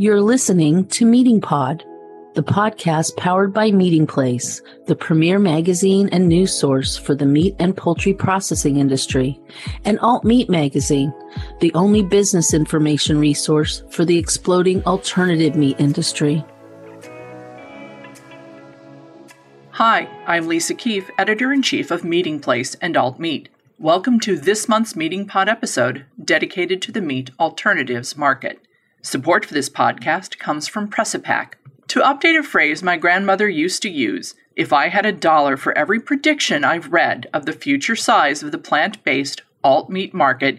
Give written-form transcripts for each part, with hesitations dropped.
You're listening to MeatingPod, the podcast powered by Meatingplace, the premier magazine and news source for the meat and poultry processing industry, and Alt-Meat Magazine, the only business information resource for the exploding alternative meat industry. Hi, I'm Lisa Keefe, Editor-in-Chief of Meatingplace and Alt-Meat. Welcome to this month's MeatingPod episode dedicated to the meat alternatives market. Support for this podcast comes from Pressapack. To update a phrase my grandmother used to use, if I had $1 for every prediction I've read of the future size of the plant-based alt-meat market,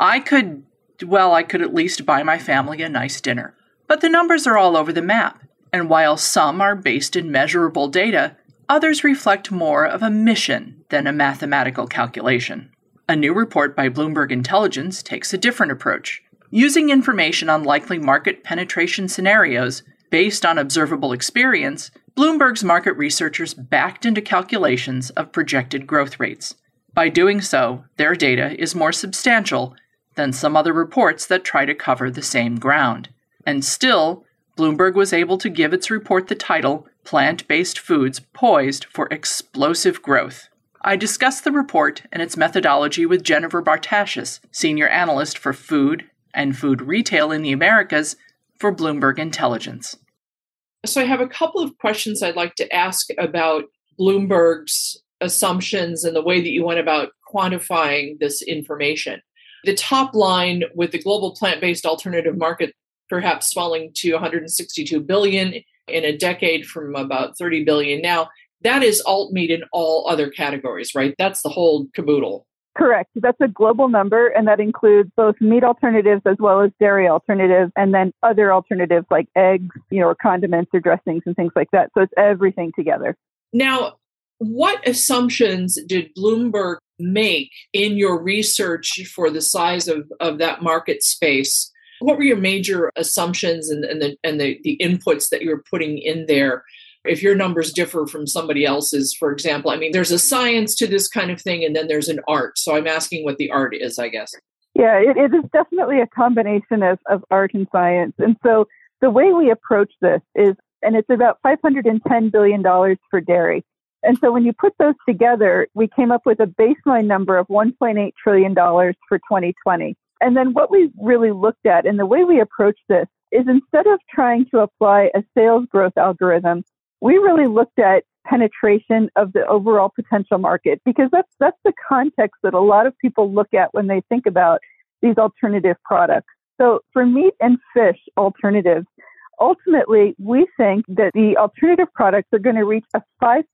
I could at least buy my family a nice dinner. But the numbers are all over the map, and while some are based in measurable data, others reflect more of a mission than a mathematical calculation. A new report by Bloomberg Intelligence takes a different approach, using information on likely market penetration scenarios. Based on observable experience, Bloomberg's market researchers backed into calculations of projected growth rates. By doing so, their data is more substantial than some other reports that try to cover the same ground. And still, Bloomberg was able to give its report the title, Plant-Based Foods Poised for Explosive Growth. I discussed the report and its methodology with Jennifer Bartashus, senior analyst for food and food retail in the Americas, for Bloomberg Intelligence. So I have a couple of questions I'd like to ask about Bloomberg's assumptions and the way that you went about quantifying this information. The top line with the global plant-based alternative market perhaps swelling to $162 billion in a decade from about $30 billion now, that is alt-meat in all other categories, right? That's the whole caboodle. Correct. That's a global number, and that includes both meat alternatives as well as dairy alternatives, and then other alternatives like eggs, or condiments or dressings and things like that. So it's everything together. Now, what assumptions did Bloomberg make in your research for the size of that market space? What were your major assumptions and the inputs that you were putting in there? If your numbers differ from somebody else's, for example, I mean, there's a science to this kind of thing, and then there's an art. So I'm asking what the art is, I guess. Yeah, it is definitely a combination of art and science. And so the way we approach this is, and it's about $510 billion for dairy. And so when you put those together, we came up with a baseline number of $1.8 trillion for 2020. And then what we really looked at and the way we approach this is instead of trying to apply a sales growth algorithm, we really looked at penetration of the overall potential market, because that's the context that a lot of people look at when they think about these alternative products. So for meat and fish alternatives, ultimately, we think that the alternative products are going to reach a 5%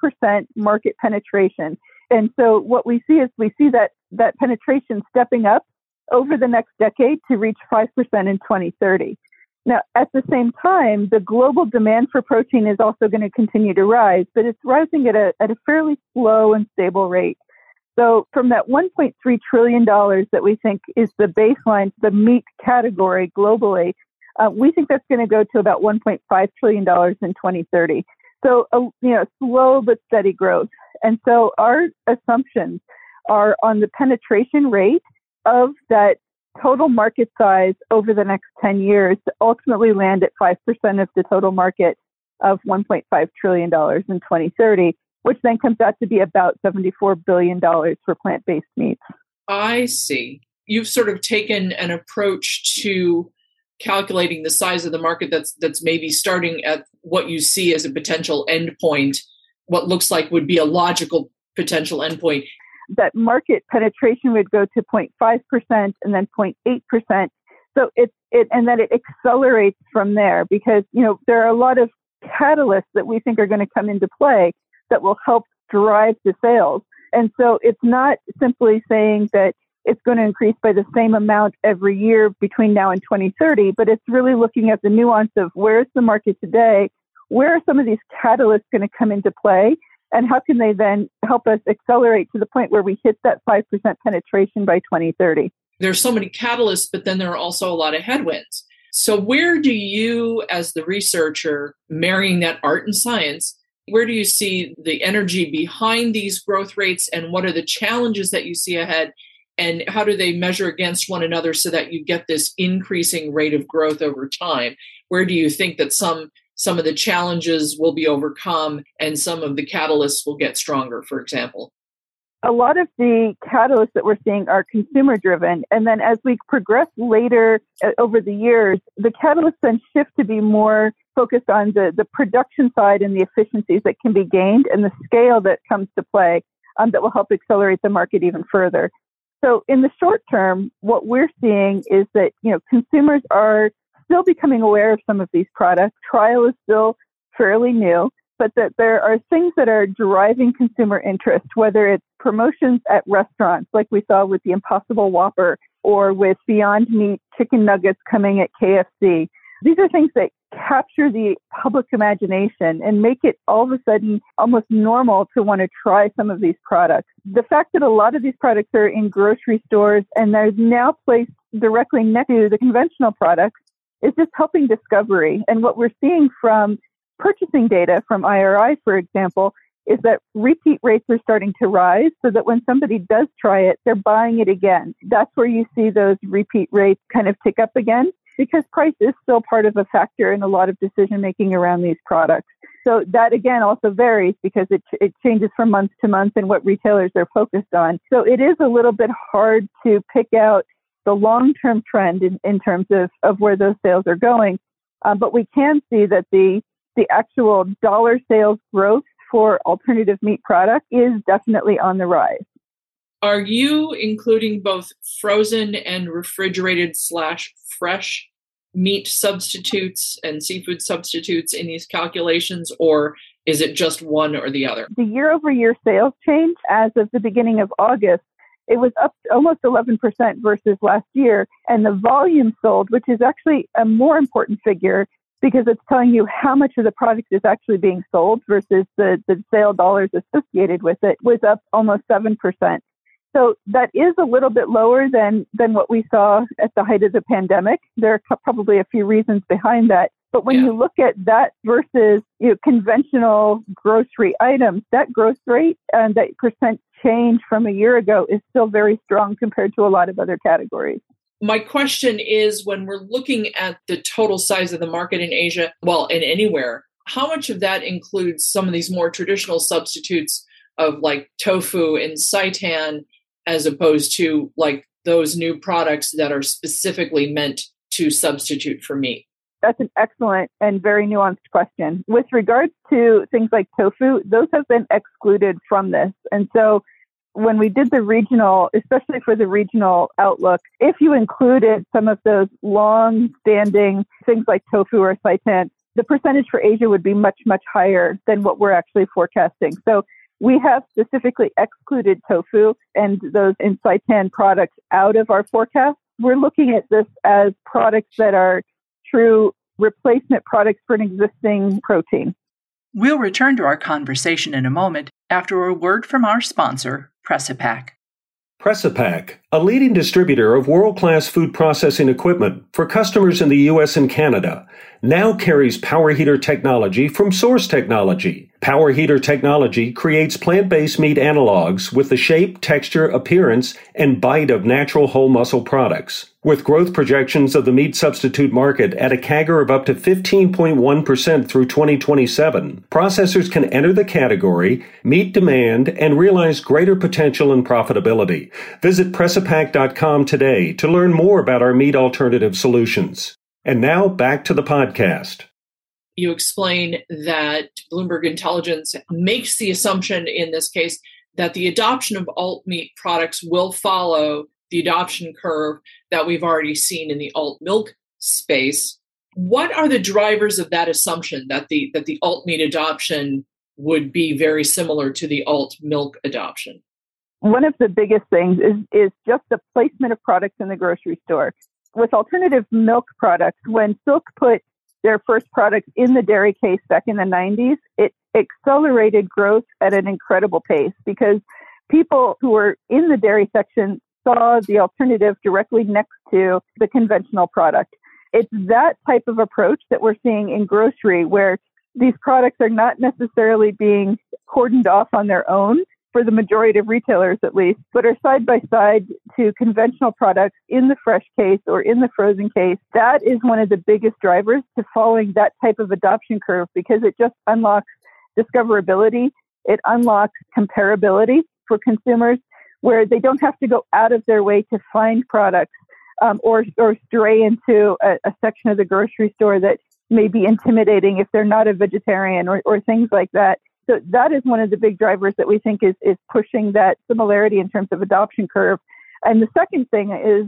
market penetration. And so what we see is that penetration stepping up over the next decade to reach 5% in 2030. Now, at the same time, the global demand for protein is also going to continue to rise, but it's rising at a fairly slow and stable rate. So from that $1.3 trillion that we think is the baseline, the meat category globally, we think that's going to go to about $1.5 trillion in 2030. So, slow but steady growth. And so our assumptions are on the penetration rate of that total market size over the next 10 years to ultimately land at 5% of the total market of $1.5 trillion in 2030, which then comes out to be about $74 billion for plant-based meats. I see. You've sort of taken an approach to calculating the size of the market that's maybe starting at what you see as a potential endpoint, what looks like would be a logical potential endpoint. That market penetration would go to 0.5% and then 0.8%. So then it accelerates from there because, there are a lot of catalysts that we think are going to come into play that will help drive the sales. And so it's not simply saying that it's going to increase by the same amount every year between now and 2030, but it's really looking at the nuance of where's the market today, where are some of these catalysts going to come into play, and how can they then help us accelerate to the point where we hit that 5% penetration by 2030? There's so many catalysts, but then there are also a lot of headwinds. So where do you, as the researcher, marrying that art and science, where do you see the energy behind these growth rates, and what are the challenges that you see ahead, and how do they measure against one another so that you get this increasing rate of growth over time? Where do you think that some of the challenges will be overcome and some of the catalysts will get stronger, for example? A lot of the catalysts that we're seeing are consumer driven. And then as we progress later over the years, the catalysts then shift to be more focused on the production side and the efficiencies that can be gained and the scale that comes to play that will help accelerate the market even further. So in the short term, what we're seeing is that, you know, consumers are still becoming aware of some of these products. Trial is still fairly new, but that there are things that are driving consumer interest, whether it's promotions at restaurants, like we saw with the Impossible Whopper or with Beyond Meat chicken nuggets coming at KFC. These are things that capture the public imagination and make it all of a sudden almost normal to want to try some of these products. The fact that a lot of these products are in grocery stores and they're now placed directly next to the conventional products is just helping discovery. And what we're seeing from purchasing data from IRI, for example, is that repeat rates are starting to rise so that when somebody does try it, they're buying it again. That's where you see those repeat rates kind of tick up again, because price is still part of a factor in a lot of decision-making around these products. So that, again, also varies because it changes from month to month and what retailers are focused on. So it is a little bit hard to pick out the long-term trend in terms of where those sales are going. But we can see that the actual dollar sales growth for alternative meat products is definitely on the rise. Are you including both frozen and refrigerated/fresh meat substitutes and seafood substitutes in these calculations, or is it just one or the other? The year-over-year sales change as of the beginning of August, it was up almost 11% versus last year. And the volume sold, which is actually a more important figure because it's telling you how much of the product is actually being sold versus the sale dollars associated with it, was up almost 7%. So that is a little bit lower than what we saw at the height of the pandemic. There are probably a few reasons behind that. But when you look at that versus, you know, conventional grocery items, that growth rate and that percent change from a year ago is still very strong compared to a lot of other categories. My question is, when we're looking at the total size of the market in Asia, well, and anywhere, how much of that includes some of these more traditional substitutes of like tofu and seitan, as opposed to like those new products that are specifically meant to substitute for meat? That's an excellent and very nuanced question. With regards to things like tofu, those have been excluded from this. And so when we did the regional, especially for the regional outlook, if you included some of those long-standing things like tofu or seitan, the percentage for Asia would be much, much higher than what we're actually forecasting. So we have specifically excluded tofu and those in seitan products out of our forecast. We're looking at this as products that are true replacement products for an existing protein. We'll return to our conversation in a moment after a word from our sponsor, Pressapack. Pressapack, a leading distributor of world-class food processing equipment for customers in the U.S. and Canada, now carries Power Heater technology from Source Technology. Power Heater technology creates plant-based meat analogs with the shape, texture, appearance, and bite of natural whole muscle products. With growth projections of the meat substitute market at a CAGR of up to 15.1% through 2027, processors can enter the category, meet demand, and realize greater potential and profitability. Visit Pressapack.com today to learn more about our meat alternative solutions. And now back to the podcast. You explain that Bloomberg Intelligence makes the assumption in this case that the adoption of alt-meat products will follow the adoption curve that we've already seen in the alt-milk space. What are the drivers of that assumption that the alt-meat adoption would be very similar to the alt-milk adoption? One of the biggest things is just the placement of products in the grocery store. With alternative milk products, when Silk put their first product in the dairy case back in the 90s, it accelerated growth at an incredible pace because people who were in the dairy section saw the alternative directly next to the conventional product. It's that type of approach that we're seeing in grocery, where these products are not necessarily being cordoned off on their own, for the majority of retailers at least, but are side by side to conventional products in the fresh case or in the frozen case. That is one of the biggest drivers to following that type of adoption curve, because it just unlocks discoverability. It unlocks comparability for consumers, where they don't have to go out of their way to find products or stray into a section of the grocery store that may be intimidating if they're not a vegetarian or things like that. So that is one of the big drivers that we think is pushing that similarity in terms of adoption curve. And the second thing is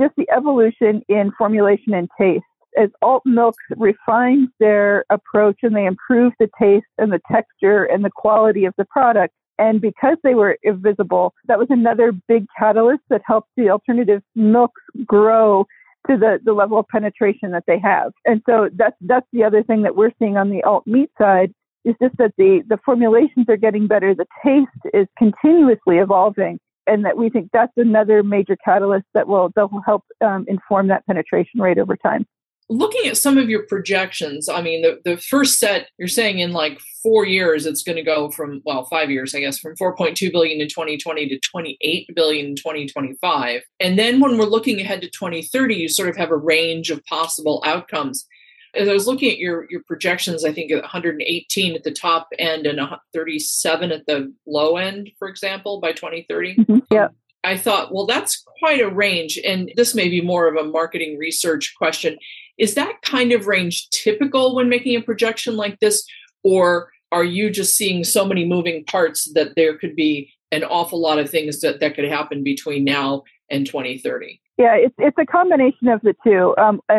just the evolution in formulation and taste. As alt milks refine their approach and they improve the taste and the texture and the quality of the product, and because they were invisible, that was another big catalyst that helped the alternative milks grow to the level of penetration that they have. And so that's the other thing that we're seeing on the alt meat side, is just that the formulations are getting better, the taste is continuously evolving, and that we think that's another major catalyst that will help inform that penetration rate over time. Looking at some of your projections, I mean, the first set, you're saying in like 4 years, it's going to go from, 5 years, I guess, from $4.2 billion in 2020 to $28 billion in 2025. And then when we're looking ahead to 2030, you sort of have a range of possible outcomes. As I was looking at your projections, I think 118 at the top end and 37 at the low end, for example, by 2030. Mm-hmm. Yeah. I thought, that's quite a range. And this may be more of a marketing research question. Is that kind of range typical when making a projection like this, or are you just seeing so many moving parts that there could be an awful lot of things that could happen between now and 2030? Yeah, it's a combination of the two.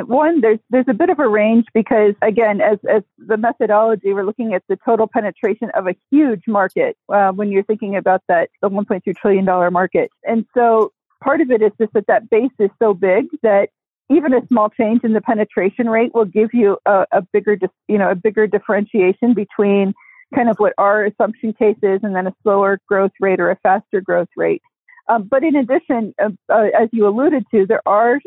One, there's a bit of a range because, again, as the methodology, we're looking at the total penetration of a huge market when you're thinking about that, the $1.2 trillion market. And so part of it is just that base is so big that even a small change in the penetration rate will give you a bigger differentiation between kind of what our assumption case is and then a slower growth rate or a faster growth rate. But in addition, as you alluded to, there are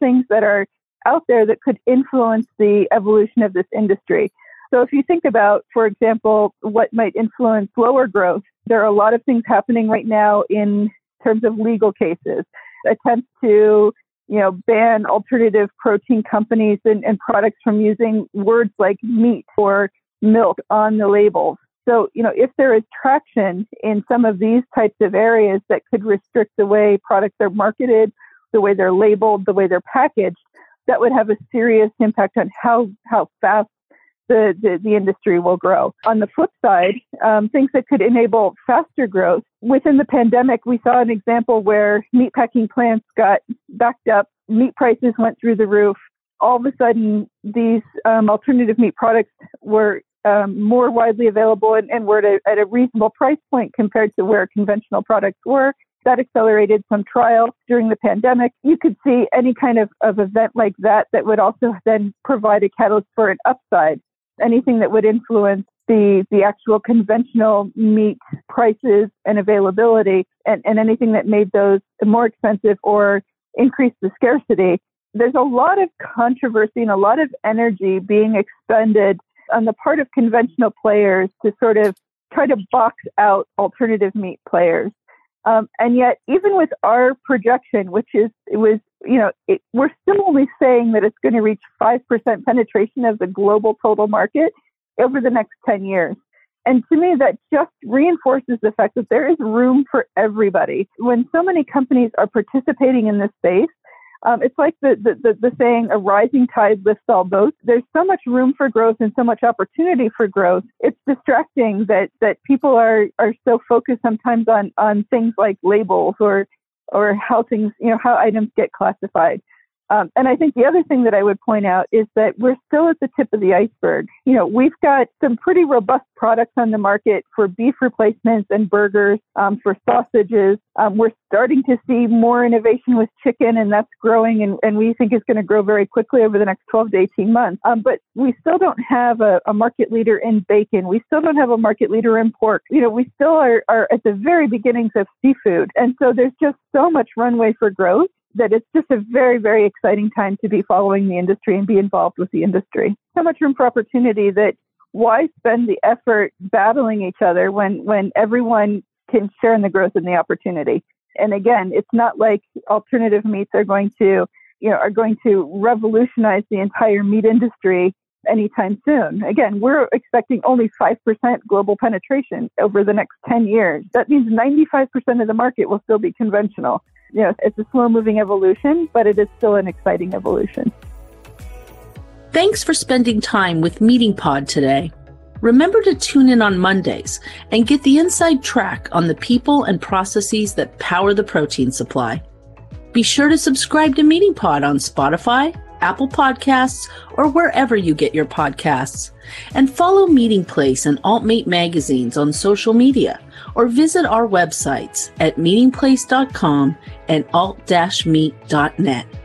things that are out there that could influence the evolution of this industry. So if you think about, for example, what might influence lower growth, there are a lot of things happening right now in terms of legal cases, attempts to ban alternative protein companies and products from using words like meat or milk on the labels. So, if there is traction in some of these types of areas that could restrict the way products are marketed, the way they're labeled, the way they're packaged, that would have a serious impact on how fast the industry will grow. On the flip side, things that could enable faster growth. Within the pandemic, we saw an example where meatpacking plants got backed up, meat prices went through the roof. All of a sudden, these alternative meat products were more widely available and were at a reasonable price point compared to where conventional products were. That accelerated some trial during the pandemic. You could see any kind of event like that would also then provide a catalyst for an upside. Anything that would influence the actual conventional meat prices and availability, and anything that made those more expensive or increased the scarcity. There's a lot of controversy and a lot of energy being expended on the part of conventional players to sort of try to box out alternative meat players. And yet, even with our projection, we're still only saying that it's going to reach 5% penetration of the global total market over the next 10 years. And to me, that just reinforces the fact that there is room for everybody. When so many companies are participating in this space, it's like the saying, a rising tide lifts all boats. There's so much room for growth and so much opportunity for growth. It's distracting that people are so focused sometimes on things like labels or how things, how items get classified. And I think the other thing that I would point out is that we're still at the tip of the iceberg. We've got some pretty robust products on the market for beef replacements and burgers, for sausages. We're starting to see more innovation with chicken, and that's growing, and we think it's going to grow very quickly over the next 12 to 18 months. But we still don't have a market leader in bacon. We still don't have a market leader in pork. We still are at the very beginnings of seafood. And so there's just so much runway for growth that it's just a very, very exciting time to be following the industry and be involved with the industry. So much room for opportunity that why spend the effort battling each other when everyone can share in the growth and the opportunity. And again, it's not like alternative meats are going to revolutionize the entire meat industry anytime soon. Again, we're expecting only 5% global penetration over the next 10 years. That means 95% of the market will still be conventional. You know, it's a slow-moving evolution, but it is still an exciting evolution. Thanks for spending time with MeatingPod today. Remember to tune in on Mondays and get the inside track on the people and processes that power the protein supply. Be sure to subscribe to MeatingPod on Spotify, Apple Podcasts, or wherever you get your podcasts. And follow Meatingplace and Alt-Meat magazines on social media, or visit our websites at meatingplace.com and alt-meat.net.